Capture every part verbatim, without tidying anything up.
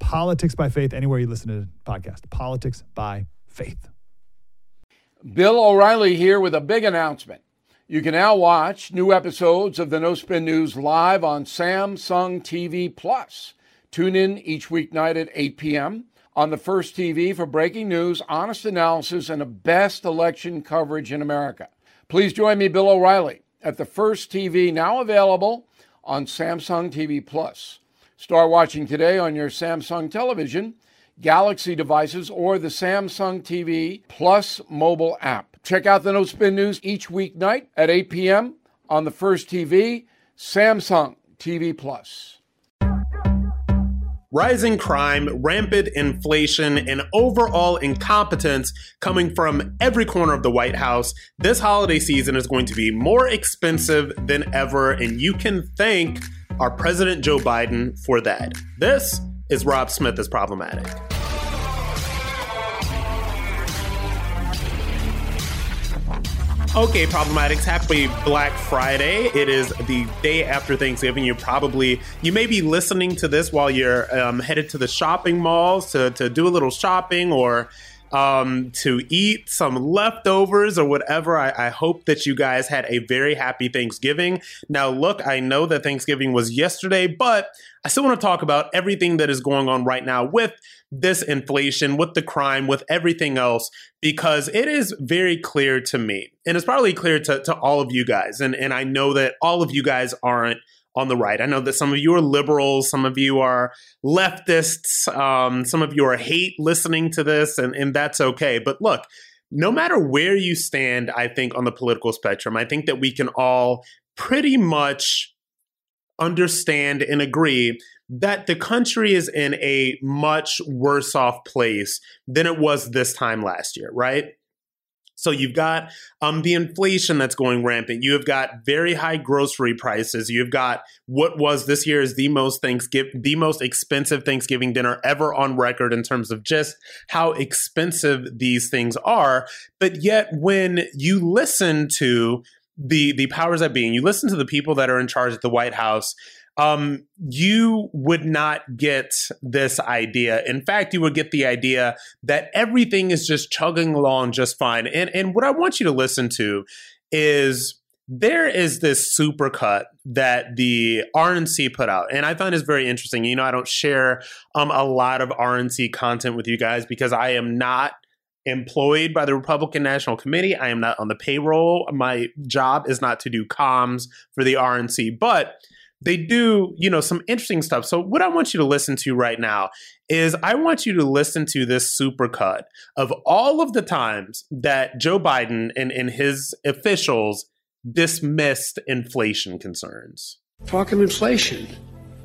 Politics by Faith, anywhere you listen to the podcast. Politics by Faith. Bill O'Reilly here with a big announcement. You can now watch new episodes of the No Spin News live on Samsung T V Plus. Tune in each weeknight at eight p.m. on the First T V for breaking news, honest analysis, and the best election coverage in America. Please join me, Bill O'Reilly, at the First T V, now available on Samsung T V Plus. Start watching today on your Samsung television, Galaxy devices, or the Samsung T V Plus mobile app. Check out the No Spin News each weeknight at eight p.m. on the First T V, Samsung T V Plus. Rising crime, rampant inflation, and overall incompetence coming from every corner of the White House. This holiday season is going to be more expensive than ever, and you can thank our President Joe Biden for that. This is Rob Smith is Problematic. Okay, Problematics, happy Black Friday. It is the day after Thanksgiving. You probably, you may be listening to this while you're um, headed to the shopping malls to, to do a little shopping or um, to eat some leftovers or whatever. I, I hope that you guys had a very happy Thanksgiving. Now, look, I know that Thanksgiving was yesterday, but I still want to talk about everything that is going on right now with this inflation, with the crime, with everything else, because it is very clear to me, and it's probably clear to, to all of you guys, and, and I know that all of you guys aren't on the right. I know that some of you are liberals, some of you are leftists, um, some of you are hate listening to this, and, and that's okay. But look, no matter where you stand, I think, on the political spectrum, I think that we can all pretty much understand and agree that the country is in a much worse off place than it was this time last year, right? So you've got um, the inflation that's going rampant. You have got very high grocery prices. You've got what was this year is the most Thanksgiving, the most expensive Thanksgiving dinner ever on record in terms of just how expensive these things are. But yet when you listen to the the powers that be, and you listen to the people that are in charge at the White House, um, you would not get this idea. In fact, you would get the idea that everything is just chugging along just fine. And and what I want you to listen to is there is this supercut that the R N C put out, and I find it's very interesting. You know, I don't share um a lot of R N C content with you guys because I am not employed by the Republican National Committee. I am not on the payroll. My job is not to do comms for the R N C, but they do, you know, some interesting stuff. So what I want you to listen to right now is I want you to listen to this supercut of all of the times that Joe Biden and, and his officials dismissed inflation concerns. Talk of inflation.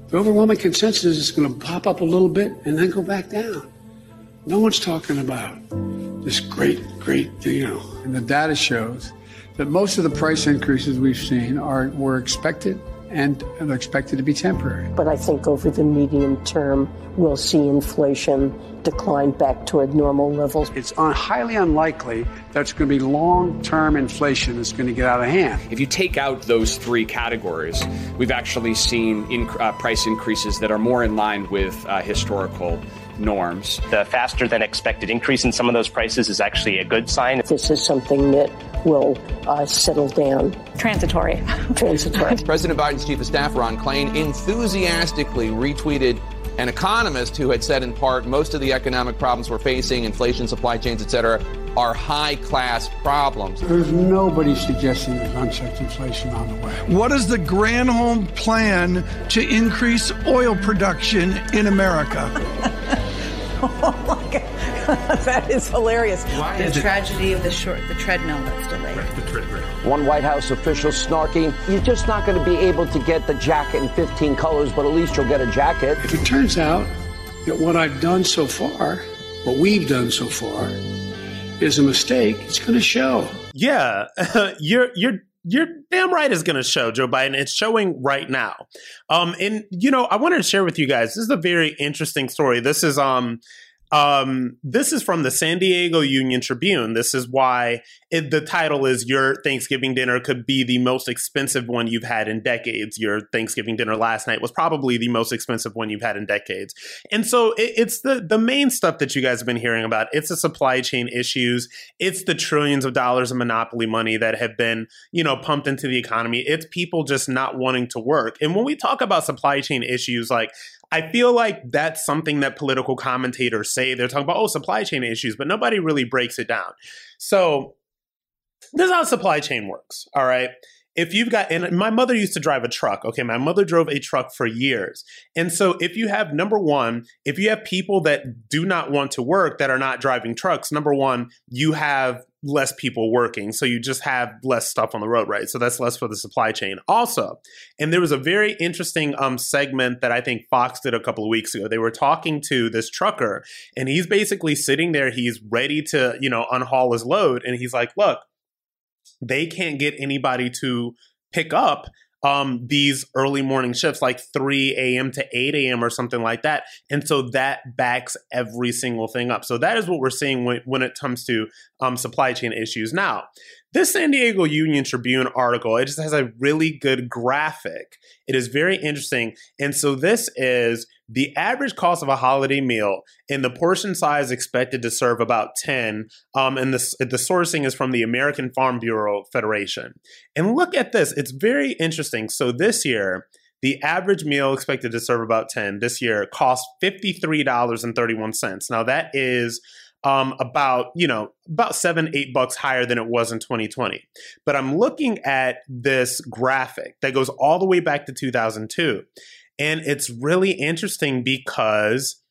The overwhelming consensus is going to pop up a little bit and then go back down. No one's talking about this great, great deal. And the data shows that most of the price increases we've seen are were expected and are expected to be temporary. But I think over the medium term, we'll see inflation decline back toward normal levels. It's un- highly unlikely that's going to be long-term inflation that's going to get out of hand. If you take out those three categories, we've actually seen in, uh, price increases that are more in line with uh, historical norms. The faster than expected increase in some of those prices is actually a good sign. This is something that will uh, settle down. Transitory. Transitory. President Biden's chief of staff, Ron Klain, enthusiastically retweeted an economist who had said in part, most of the economic problems we're facing, inflation, supply chains, et cetera, are high-class problems. There's nobody suggesting there's unchecked inflation on the way. What is the Granholm plan to increase oil production in America? Oh, my God. That is hilarious. Why the is tragedy it? of the short, the treadmill that's delayed. Right, the treadmill. One White House official snarking, you're just not going to be able to get the jacket in fifteen colors, but at least you'll get a jacket. If it turns out that what I've done so far, what we've done so far, is a mistake, it's going to show. Yeah, you're you're you're damn right it's going to show, Joe Biden. It's showing right now. Um, and, you know, I wanted to share with you guys, this is a very interesting story. This is um. Um, this is from the San Diego Union Tribune. This is why it, the title is Your Thanksgiving Dinner Could Be the Most Expensive One You've Had in Decades. Your Thanksgiving dinner last night was probably the most expensive one you've had in decades. And so it, it's the, the main stuff that you guys have been hearing about. It's the supply chain issues. It's the trillions of dollars of monopoly money that have been, you know, pumped into the economy. It's people just not wanting to work. And when we talk about supply chain issues, like, I feel like that's something that political commentators say. They're talking about, oh, supply chain issues, but nobody really breaks it down. So this is how supply chain works, all right? If you've got, and my mother used to drive a truck, okay? My mother drove a truck for years. And so if you have, number one, if you have people that do not want to work that are not driving trucks, number one, you have less people working. So you just have less stuff on the road, right? So that's less for the supply chain also. And there was a very interesting um, segment that I think Fox did a couple of weeks ago. They were talking to this trucker and he's basically sitting there. He's ready to, you know, unhaul his load. And he's like, look, they can't get anybody to pick up um, these early morning shifts, like three a.m. to eight a.m. or something like that. And so that backs every single thing up. So that is what we're seeing when, when it comes to um, supply chain issues. Now, this San Diego Union Tribune article, it just has a really good graphic. It is very interesting. And so this is the average cost of a holiday meal and the portion size expected to serve about ten. Um, and the, the sourcing is from the American Farm Bureau Federation. And look at this. It's very interesting. So this year, the average meal expected to serve about ten this year cost fifty-three dollars and thirty-one cents. Now that is Um, about, you know, about seven, eight bucks higher than it was in twenty twenty. But I'm looking at this graphic that goes all the way back to two thousand two. And it's really interesting because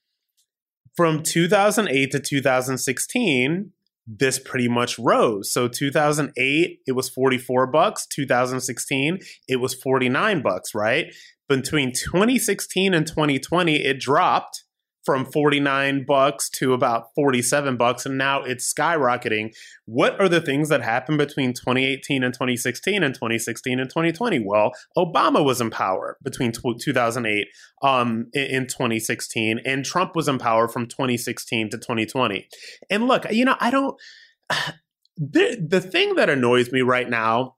from two thousand eight to two thousand sixteen, this pretty much rose. So two thousand eight, it was forty-four bucks. two thousand sixteen, it was forty-nine bucks, right? Between twenty sixteen and twenty twenty, it dropped from forty-nine bucks to about forty-seven bucks, and now it's skyrocketing. What are the things that happened between twenty eighteen and twenty sixteen and twenty sixteen and twenty twenty? Well, Obama was in power between two thousand eight um, and twenty sixteen, and Trump was in power from twenty sixteen to twenty twenty. And look, you know, I don't... The, the thing that annoys me right now,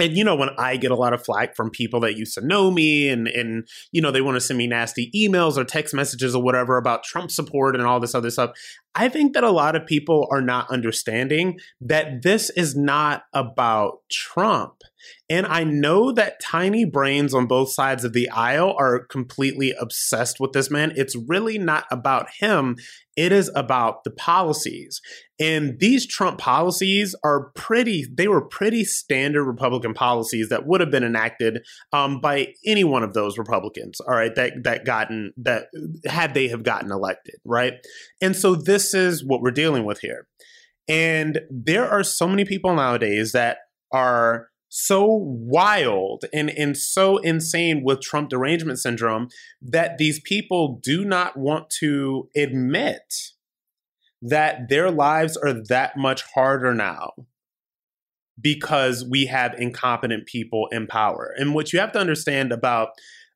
and, you know, when I get a lot of flack from people that used to know me and, and you know, they want to send me nasty emails or text messages or whatever about Trump support and all this other stuff, I think that a lot of people are not understanding that this is not about Trump. And I know that tiny brains on both sides of the aisle are completely obsessed with this man. It's really not about him. It is about the policies. And these Trump policies are pretty, they were pretty standard Republican policies that would have been enacted um, by any one of those Republicans, all right, that that gotten, that had they have gotten elected, right? And so this is what we're dealing with here. And there are so many people nowadays that are so wild and, and so insane with Trump derangement syndrome that these people do not want to admit that their lives are that much harder now because we have incompetent people in power. And what you have to understand about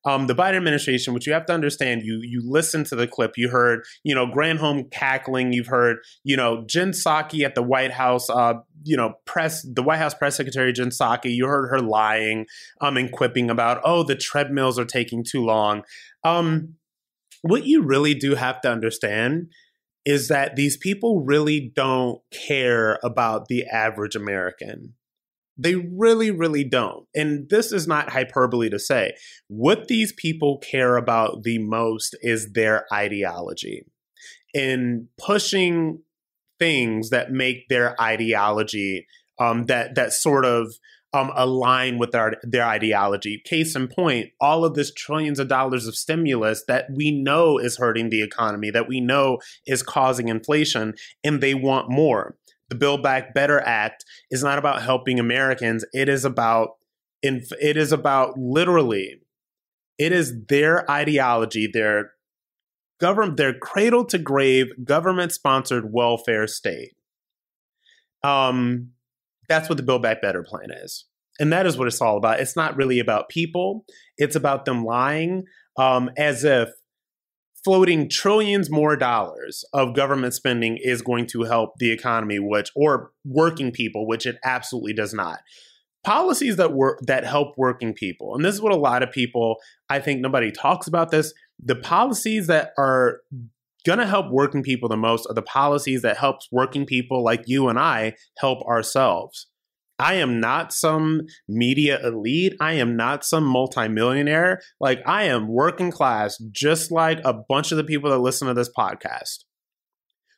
Um, the Biden administration, which you have to understand, you you listen to the clip, you heard, you know, Granholm cackling, you've heard, you know, Jen Psaki at the White House, uh, you know, press, the White House press secretary, Jen Psaki, you heard her lying um, and quipping about, oh, the treadmills are taking too long. Um, what you really do have to understand is that these people really don't care about the average American. They really, really don't. And this is not hyperbole to say. What these people care about the most is their ideology. And pushing things that make their ideology um, that that sort of um, align with their, their ideology. Case in point, all of this trillions of dollars of stimulus that we know is hurting the economy, that we know is causing inflation, and they want more. The Build Back Better Act is not about helping Americans. It is about inf- it is about literally, it is their ideology, their government, their cradle to grave government sponsored welfare state. Um, that's what the Build Back Better plan is, and that is what it's all about. It's not really about people. It's about them lying, um, as if floating trillions more dollars of government spending is going to help the economy, which, or working people, which it absolutely does not. Policies that work, that help working people, and this is what a lot of people, I think nobody talks about this, the policies that are going to help working people the most are the policies that helps working people like you and I help ourselves. I am not some media elite. I am not some multimillionaire. Like, I am working class, just like a bunch of the people that listen to this podcast.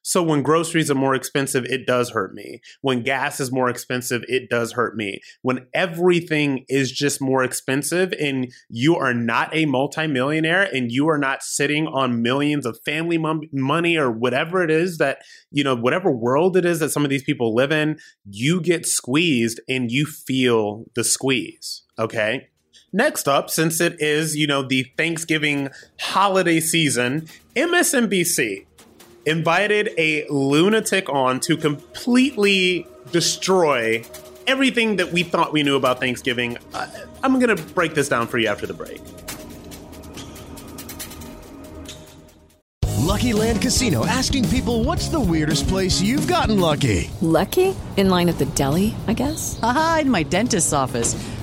So when groceries are more expensive, it does hurt me. When gas is more expensive, it does hurt me. When everything is just more expensive and you are not a multimillionaire and you are not sitting on millions of family mom- money or whatever it is that, you know, whatever world it is that some of these people live in, you get squeezed and you feel the squeeze. Okay. Next up, since it is, you know, the Thanksgiving holiday season, M S N B C invited a lunatic on to completely destroy everything that we thought we knew about Thanksgiving. Uh, I'm going to break this down for you after the break. Lucky Land Casino, asking people, what's the weirdest place you've gotten lucky? Lucky? In line at the deli, I guess? Aha, in my dentist's office.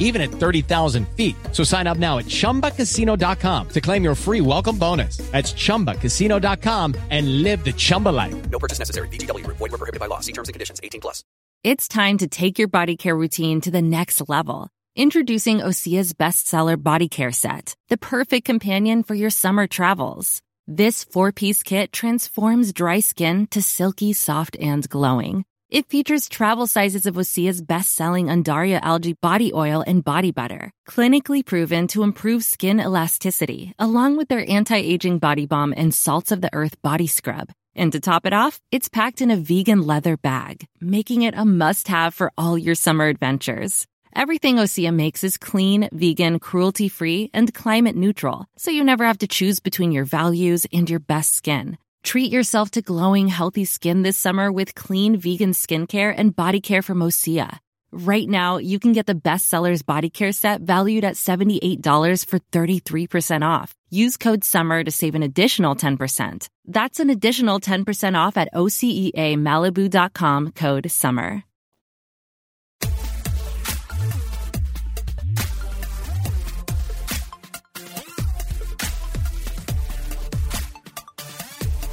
even at thirty thousand feet. So sign up now at Chumba Casino dot com to claim your free welcome bonus. That's Chumba Casino dot com and live the Chumba life. No purchase necessary. V G W. Void where prohibited by law. See terms and conditions. eighteen plus. It's time to take your body care routine to the next level. Introducing Osea's bestseller body care set, the perfect companion for your summer travels. This four-piece kit transforms dry skin to silky, soft, and glowing. It features travel sizes of Osea's best-selling Undaria algae body oil and body butter, clinically proven to improve skin elasticity, along with their anti-aging body balm and salts of the earth body scrub. And to top it off, it's packed in a vegan leather bag, making it a must-have for all your summer adventures. Everything Osea makes is clean, vegan, cruelty-free, and climate-neutral, so you never have to choose between your values and your best skin. Treat yourself to glowing, healthy skin this summer with clean vegan skincare and body care from Osea. Right now, you can get the bestsellers body care set valued at seventy-eight dollars for thirty-three percent off. Use code SUMMER to save an additional ten percent. That's an additional ten percent off at O S E A Malibu dot com, code SUMMER.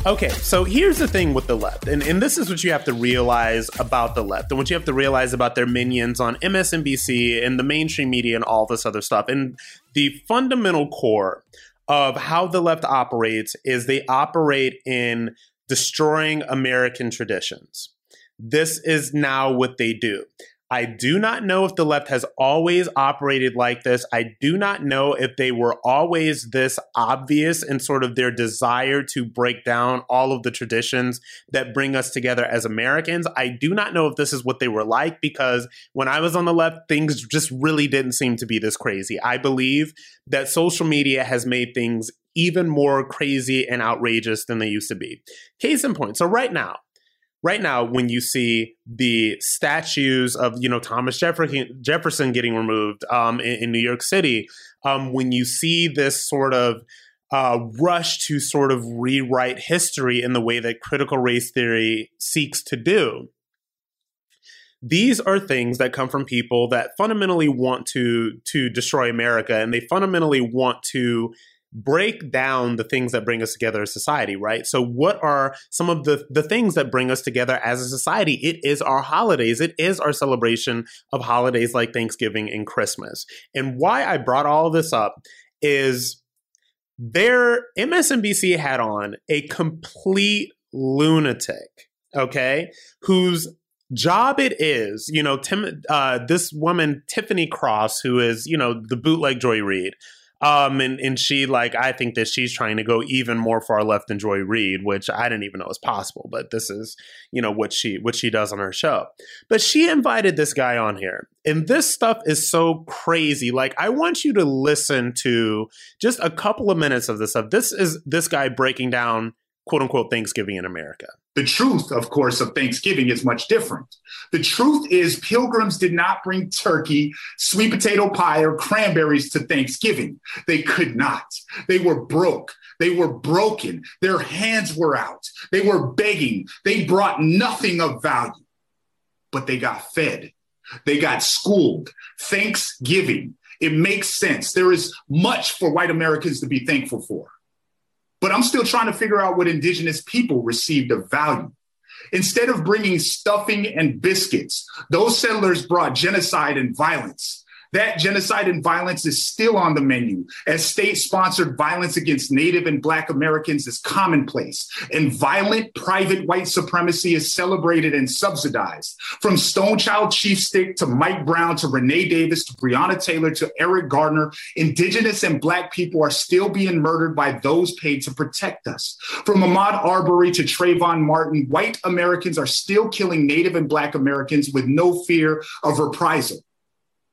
Okay, so here's the thing with the left, and, and this is what you have to realize about the left, and what you have to realize about their minions on M S N B C and the mainstream media and all this other stuff. And the fundamental core of how the left operates is they operate in destroying American traditions. This is now what they do. I do not know if the left has always operated like this. I do not know if they were always this obvious in sort of their desire to break down all of the traditions that bring us together as Americans. I do not know if this is what they were like, because when I was on the left, things just really didn't seem to be this crazy. I believe that social media has made things even more crazy and outrageous than they used to be. Case in point. So right now, right now when you see the statues of, you know, Thomas Jefferson, Jefferson getting removed um, in, in New York City, um, when you see this sort of uh, rush to sort of rewrite history in the way that critical race theory seeks to do, these are things that come from people that fundamentally want to, to destroy America, and they fundamentally want to break down the things that bring us together as society, right? So what are some of the, the things that bring us together as a society? It is our holidays. It is our celebration of holidays like Thanksgiving and Christmas. And why I brought all this up is their M S N B C had on a complete lunatic, okay, who's job it is, you know, Tim, uh, this woman, Tiffany Cross, who is, you know, the bootleg Joy Reid. Um, and, and she, like, I think that she's trying to go even more far left than Joy Reid, which I didn't even know was possible. But this is, you know, what she what she does on her show. But she invited this guy on here. And this stuff is so crazy. Like, I want you to listen to just a couple of minutes of this stuff. This is this guy breaking down, quote unquote, Thanksgiving in America. The truth, of course, of Thanksgiving is much different. The truth is pilgrims did not bring turkey, sweet potato pie, or cranberries to Thanksgiving. They could not. They were broke. They were broken. Their hands were out. They were begging. They brought nothing of value, but they got fed. They got schooled. Thanksgiving. It makes sense. There is much for white Americans to be thankful for. But I'm still trying to figure out what indigenous people received of value. Instead of bringing stuffing and biscuits, those settlers brought genocide and violence. That genocide and violence is still on the menu, as state-sponsored violence against Native and Black Americans is commonplace, and violent private white supremacy is celebrated and subsidized. From Stonechild Chief Stick to Mike Brown to Renee Davis to Breonna Taylor to Eric Garner, indigenous and Black people are still being murdered by those paid to protect us. From Ahmaud Arbery to Trayvon Martin, white Americans are still killing Native and Black Americans with no fear of reprisal.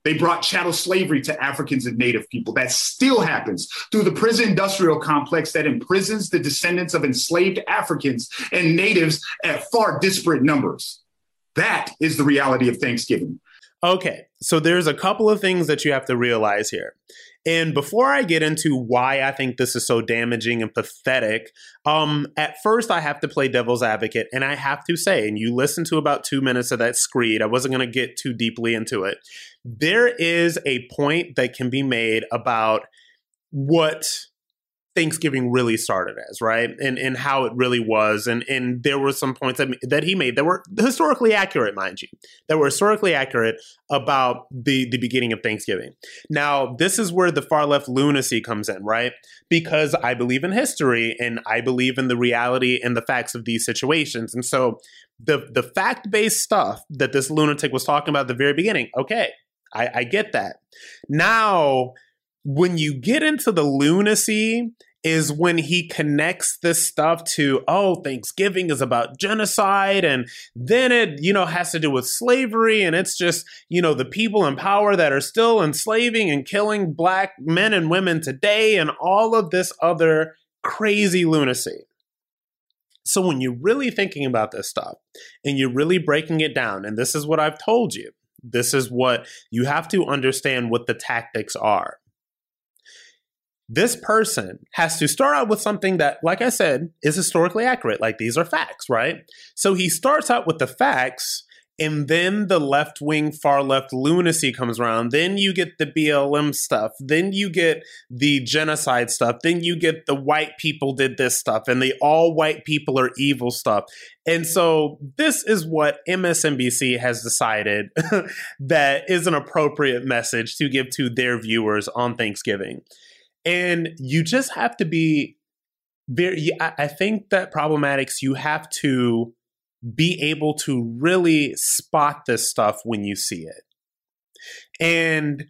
They brought chattel slavery to Africans and Native people. That still happens through the prison industrial complex that imprisons the descendants of enslaved Africans and Natives at far disparate numbers. That is the reality of Thanksgiving. Okay, so there's a couple of things that you have to realize here. And before I get into why I think this is so damaging and pathetic, um, at first I have to play devil's advocate. And I have to say, and you listened to about two minutes of that screed, I wasn't going to get too deeply into it. There is a point that can be made about what Thanksgiving really started as, right? And and how it really was. And and there were some points that, that he made that were historically accurate, mind you, that were historically accurate about the, the beginning of Thanksgiving. Now, this is where the far left lunacy comes in, right? Because I believe in history and I believe in the reality and the facts of these situations. And so the, the fact-based stuff that this lunatic was talking about at the very beginning, okay, I, I get that. Now, when you get into the lunacy is when he connects this stuff to, oh, Thanksgiving is about genocide. And then it, you know, has to do with slavery. And it's just, you know, the people in power that are still enslaving and killing Black men and women today and all of this other crazy lunacy. So when you're really thinking about this stuff and you're really breaking it down, and this is what I've told you, this is what you have to understand what the tactics are. This person has to start out with something that, like I said, is historically accurate. Like, these are facts, right? So he starts out with the facts, and then the left-wing, far-left lunacy comes around. Then you get the B L M stuff. Then you get the genocide stuff. Then you get the white people did this stuff, and the all white people are evil stuff. And so this is what M S N B C has decided that is an appropriate message to give to their viewers on Thanksgiving. And you just have to be very, I think that problematics, you have to be able to really spot this stuff when you see it. And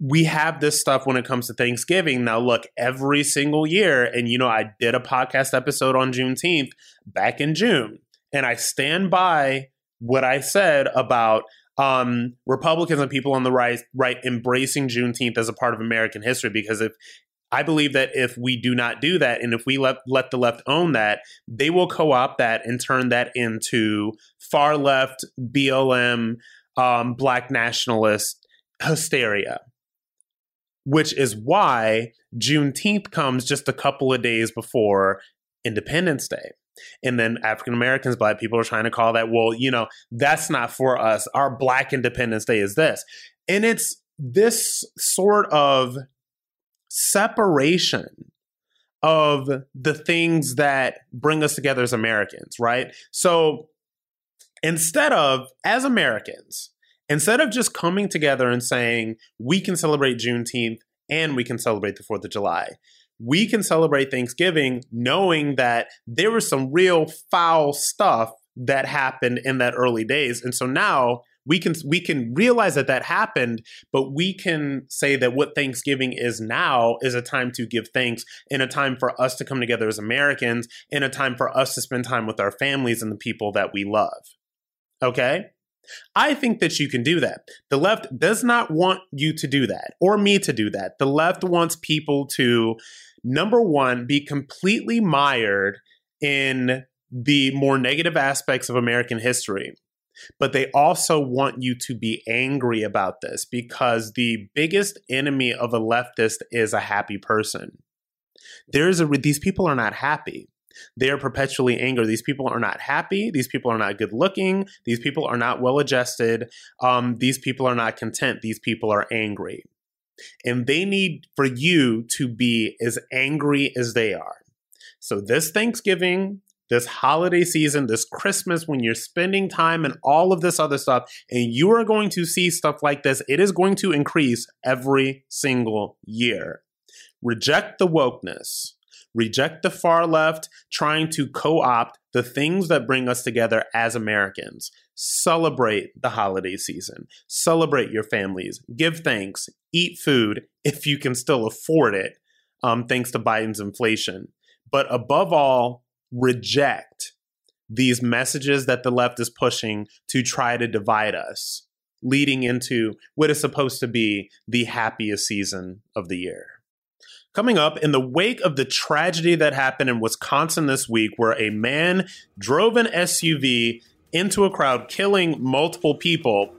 we have this stuff when it comes to Thanksgiving. Now, look, every single year, and, you know, I did a podcast episode on Juneteenth back in June, and I stand by what I said about Um, Republicans and people on the right, right embracing Juneteenth as a part of American history, because if I believe that if we do not do that, and if we let, let the left own that, they will co-opt that and turn that into far left, B L M, um, black nationalist hysteria, which is why Juneteenth comes just a couple of days before Independence Day. And then African Americans, black people are trying to call that, well, you know, that's not for us. Our black Independence Day is this. And it's this sort of separation of the things that bring us together as Americans, right? So instead of, as Americans, instead of just coming together and saying, we can celebrate Juneteenth and we can celebrate the fourth of July, we can celebrate Thanksgiving knowing that there was some real foul stuff that happened in that early days. And so now we can we can realize that that happened, but we can say that what Thanksgiving is now is a time to give thanks, and a time for us to come together as Americans, and a time for us to spend time with our families and the people that we love. Okay? I think that you can do that. The left does not want you to do that, or me to do that. The left wants people to, number one, be completely mired in the more negative aspects of American history. But they also want you to be angry about this, because the biggest enemy of a leftist is a happy person. There is a these people are not happy. They are perpetually angry. These people are not happy. These people are not good looking. These people are not well adjusted. Um, these people are not content. These people are angry. And they need for you to be as angry as they are. So this Thanksgiving, this holiday season, this Christmas, when you're spending time and all of this other stuff, and you are going to see stuff like this, it is going to increase every single year. Reject the wokeness. Reject the far left trying to co-opt the things that bring us together as Americans. Celebrate the holiday season. Celebrate your families. Give thanks. Eat food if you can still afford it, um, thanks to Biden's inflation. But above all, reject these messages that the left is pushing to try to divide us, leading into what is supposed to be the happiest season of the year. Coming up, in the wake of the tragedy that happened in Wisconsin this week, where a man drove an S U V into a crowd, killing multiple people,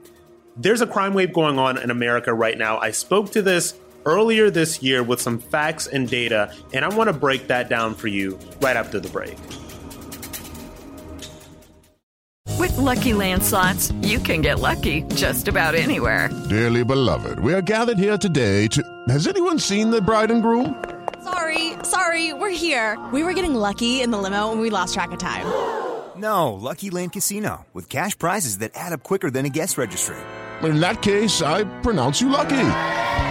there's a crime wave going on in America right now. I spoke to this earlier this year with some facts and data, and I want to break that down for you right after the break. With Lucky Land Slots, you can get lucky just about anywhere. Dearly beloved, we are gathered here today to... Has anyone seen the bride and groom? Sorry, sorry, we're here. We were getting lucky in the limo and we lost track of time. No, Lucky Land Casino, with cash prizes that add up quicker than a guest registry. In that case, I pronounce you lucky.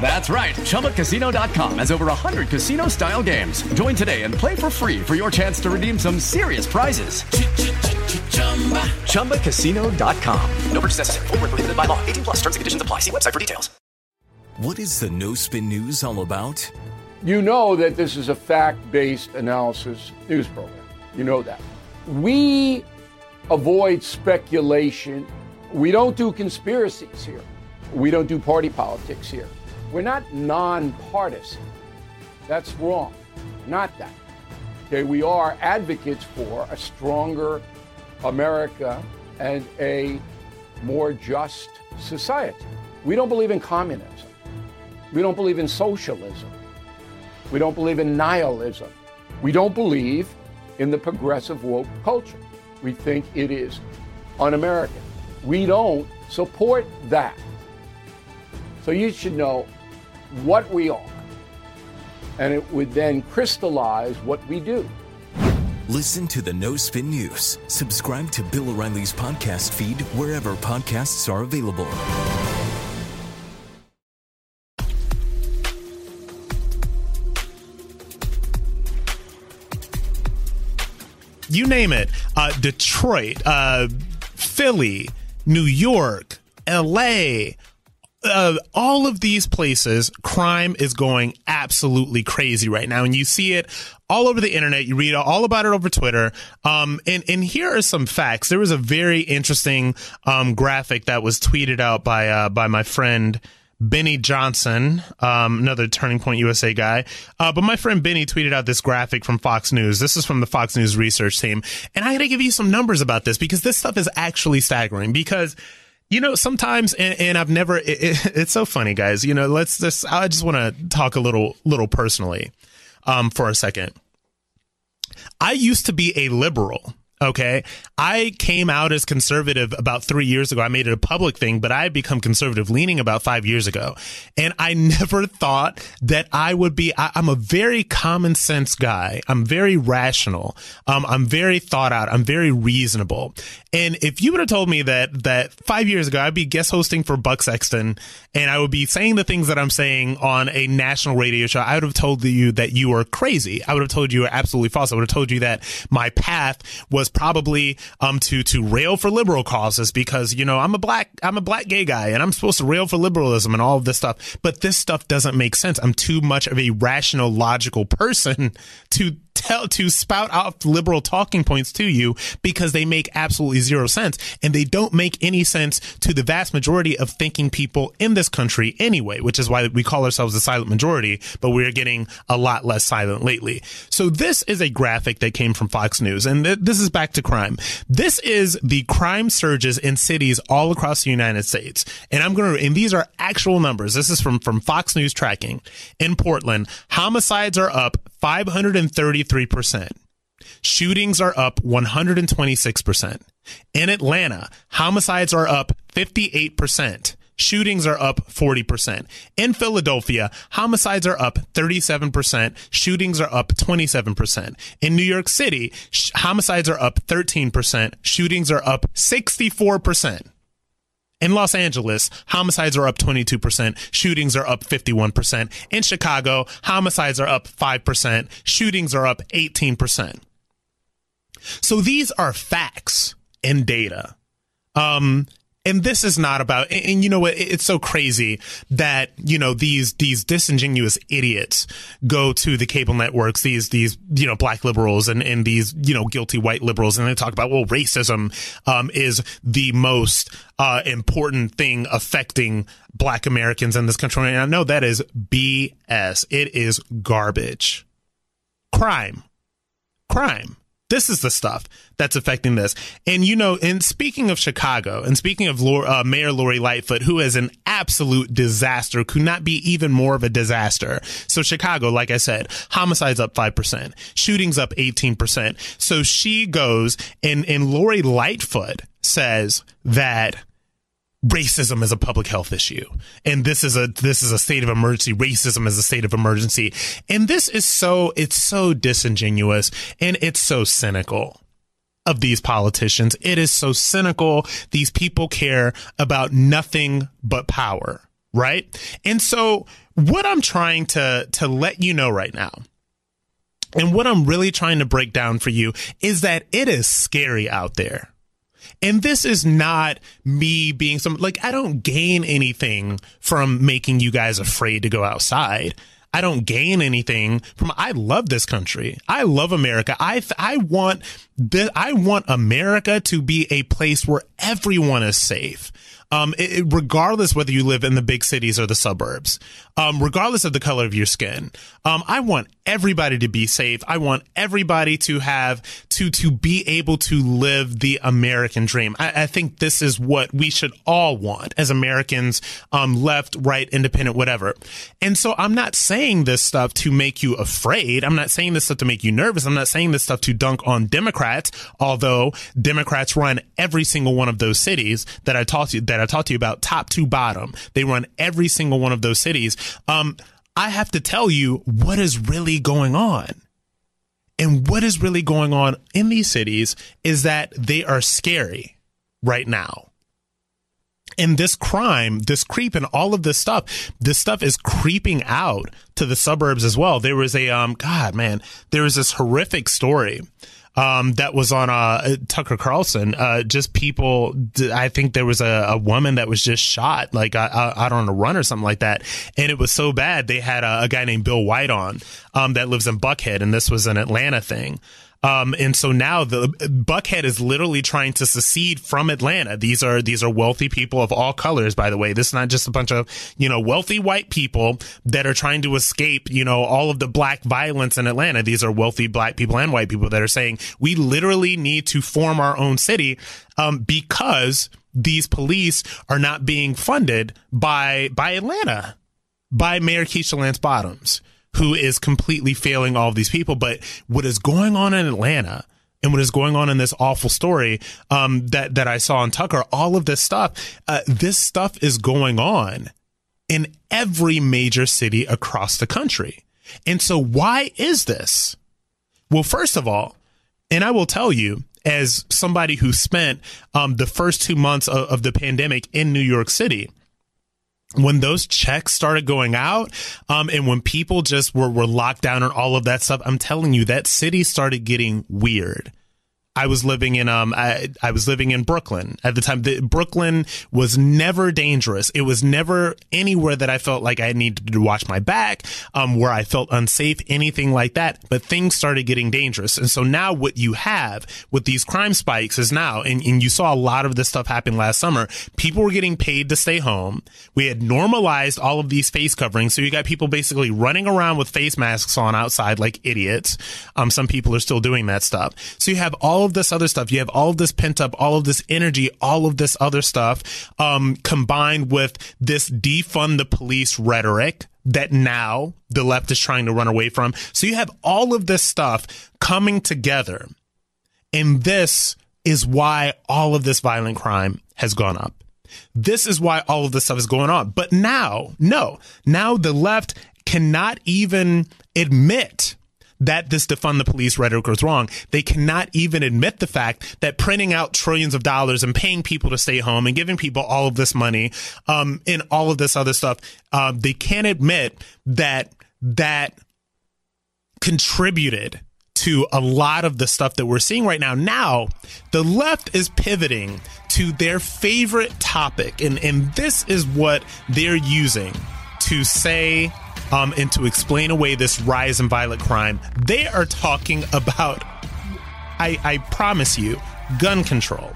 That's right. Chumba Casino dot com has over one hundred casino-style games. Join today and play for free for your chance to redeem some serious prizes. Chumba Casino dot com. No purchase necessary. Void where prohibited by law. eighteen plus. Terms and conditions apply. See website for details. What is the No Spin News all about? You know that this is a fact-based analysis news program. You know that. We avoid speculation. We don't do conspiracies here. We don't do party politics here. We're not nonpartisan. That's wrong. Not that. Okay, we are advocates for a stronger America and a more just society. We don't believe in communism. We don't believe in socialism. We don't believe in nihilism. We don't believe in the progressive woke culture. We think it is un-American. We don't support that. So you should know what we are, and it would then crystallize what we do. Listen to the No Spin News. Subscribe to Bill O'Reilly's podcast feed wherever podcasts are available. you name it, uh, Detroit, uh, Philly, New York, L A, Uh, all of these places, crime is going absolutely crazy right now. And you see it all over the internet. You read all about it over Twitter. Um, and, and here are some facts. There was a very interesting um, graphic that was tweeted out by uh, by my friend Benny Johnson, um, another Turning Point U S A guy. Uh, but my friend Benny tweeted out this graphic from Fox News. This is from the Fox News research team. And I got to give you some numbers about this because this stuff is actually staggering because you know, sometimes, and, and I've never, it, it, it's so funny, guys, you know, let's just, I just want to talk a little, little personally um, for a second. I used to be a liberal, okay? I came out as conservative about three years ago. I made it a public thing, but I had become conservative leaning about five years ago. And I never thought that I would be, I, I'm a very common sense guy. I'm very rational. Um, I'm very thought out. I'm very reasonable. And if you would have told me that that five years ago, I'd be guest hosting for Buck Sexton and I would be saying the things that I'm saying on a national radio show, I would have told you that you were crazy. I would have told you you were absolutely false. I would have told you that my path was probably um to to rail for liberal causes because, you know, I'm a black I'm a black gay guy and I'm supposed to rail for liberalism and all of this stuff. But this stuff doesn't make sense. I'm too much of a rational, logical person to tell to spout out liberal talking points to you because they make absolutely zero sense and they don't make any sense to the vast majority of thinking people in this country anyway, which is why we call ourselves the silent majority, but we're getting a lot less silent lately. So this is a graphic that came from Fox News, and th- this is back to crime. This is the crime surges in cities all across the United States. And I'm going to, and these are actual numbers. This is from, from Fox News tracking. In Portland, homicides are up five hundred thirty-three percent. Shootings are up one hundred twenty-six percent. In Atlanta, homicides are up fifty-eight percent. Shootings are up forty percent. In Philadelphia, homicides are up thirty-seven percent. Shootings are up twenty-seven percent. In New York City, sh- homicides are up thirteen percent. Shootings are up sixty-four percent. In Los Angeles, homicides are up twenty-two percent. Shootings are up fifty-one percent. In Chicago, homicides are up five percent. Shootings are up eighteen percent. So these are facts and data. Um, and this is not about, and, and you know what, it's so crazy that, you know, these, these disingenuous idiots go to the cable networks, these, these, you know, black liberals and, and these, you know, guilty white liberals. And they talk about, well, racism, um, is the most, uh, important thing affecting black Americans in this country. And I know that is B S. It is garbage. Crime. Crime. This is the stuff that's affecting this. And, you know, and speaking of Chicago and speaking of Lori, uh, Mayor Lori Lightfoot, who is an absolute disaster, could not be even more of a disaster. So Chicago, like I said, homicides up five percent, shootings up eighteen percent. So she goes and, and Lori Lightfoot says that racism is a public health issue. And this is a this is a state of emergency. Racism is a state of emergency. And this is so it's so disingenuous and it's so cynical of these politicians. It is so cynical. These people care about nothing but power. Right. And so what I'm trying to to let you know right now, and what I'm really trying to break down for you, is that it is scary out there. And this is not me being some, like, I don't gain anything from making you guys afraid to go outside. I don't gain anything from, I love this country. I love America. I, I want this, I want America to be a place where everyone is safe. Um, it, it, regardless whether you live in the big cities or the suburbs, um, regardless of the color of your skin, um, I want everybody to be safe. I want everybody to have to to be able to live the American dream. I, I think this is what we should all want as Americans, um, left, right, independent, whatever. And so I'm not saying this stuff to make you afraid. I'm not saying this stuff to make you nervous. I'm not saying this stuff to dunk on Democrats, although Democrats run every single one of those cities that I talked to that. I talked to you about top to bottom. They run every single one of those cities. Um, I have to tell you what is really going on. And what is really going on in these cities is that they are scary right now. And this crime, this creep and all of this stuff, this stuff is creeping out to the suburbs as well. There was a, um, God, man, there was this horrific story um, that was on uh, Tucker Carlson. Uh, just people, I think there was a, a woman that was just shot, like out on a run or something like that. And it was so bad, they had a, a guy named Bill White on um, that lives in Buckhead, and this was an Atlanta thing. Um, and so now the Buckhead is literally trying to secede from Atlanta. These are, these are wealthy people of all colors, by the way. This is not just a bunch of, you know, wealthy white people that are trying to escape, you know, all of the black violence in Atlanta. These are wealthy black people and white people that are saying we literally need to form our own city, um, because these police are not being funded by, by Atlanta, by Mayor Keisha Lance Bottoms, who is completely failing all of these people. But what is going on in Atlanta and what is going on in this awful story um, that, that I saw on Tucker, all of this stuff, uh, this stuff is going on in every major city across the country. And so why is this? Well, first of all, and I will tell you, as somebody who spent um, the first two months of, of the pandemic in New York City, when those checks started going out, um, and when people just were, were locked down and all of that stuff, I'm telling you, that city started getting weird. I was living in um, I, I was living in Brooklyn at the time. The, Brooklyn was never dangerous. It was never anywhere that I felt like I needed to watch my back, um, where I felt unsafe, anything like that. But things started getting dangerous. And so now what you have with these crime spikes is now, and, and you saw a lot of this stuff happen last summer. People were getting paid to stay home. We had normalized all of these face coverings. So you got people basically running around with face masks on outside like idiots. Um, some people are still doing that stuff. So you have all of this other stuff. You have all of this pent up, all of this energy, all of this other stuff, um, combined with this defund the police rhetoric that now the left is trying to run away from. So you have all of this stuff coming together. And this is why all of this violent crime has gone up. This is why all of this stuff is going on. But now, no, now the left cannot even admit that this defund the police rhetoric was wrong. They cannot even admit the fact that printing out trillions of dollars and paying people to stay home and giving people all of this money, um, and all of this other stuff, uh, they can't admit that that contributed to a lot of the stuff that we're seeing right now. Now, the left is pivoting to their favorite topic, and, and this is what they're using to say Um, and to explain away this rise in violent crime. They are talking about, I, I promise you, gun control.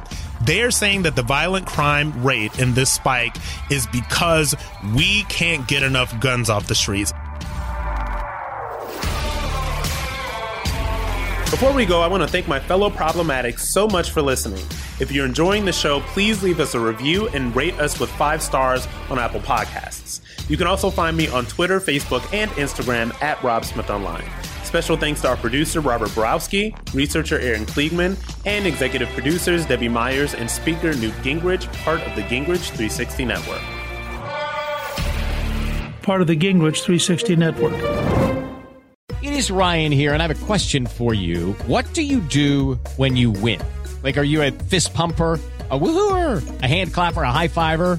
They're saying that the violent crime rate in this spike is because we can't get enough guns off the streets. Before we go, I want to thank my fellow problematics so much for listening. If you're enjoying the show, please leave us a review and rate us with five stars on Apple Podcasts. You can also find me on Twitter, Facebook, and Instagram at Rob Smith Online. Special thanks to our producer, Robert Borowski, researcher Aaron Kliegman, and executive producers Debbie Myers and speaker Newt Gingrich, part of the Gingrich three sixty Network. Part of the Gingrich three sixty Network. It is Ryan here, and I have a question for you. What do you do when you win? Like, are you a fist pumper? A woo-hooer, a hand clapper, a high-fiver.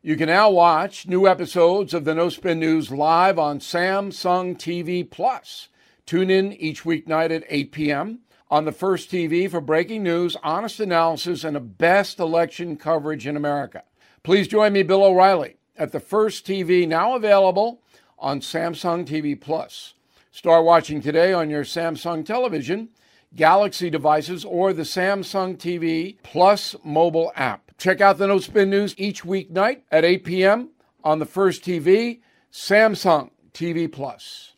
You can now watch new episodes of the No Spin News live on Samsung T V Plus. Tune in each weeknight at eight p.m. on the First T V for breaking news, honest analysis, and the best election coverage in America. Please join me, Bill O'Reilly, at the First T V, now available on Samsung T V Plus. Start watching today on your Samsung television, Galaxy devices, or the Samsung T V Plus mobile app. Check out the No Spin News each weeknight at eight p.m. on the First T V, Samsung T V Plus.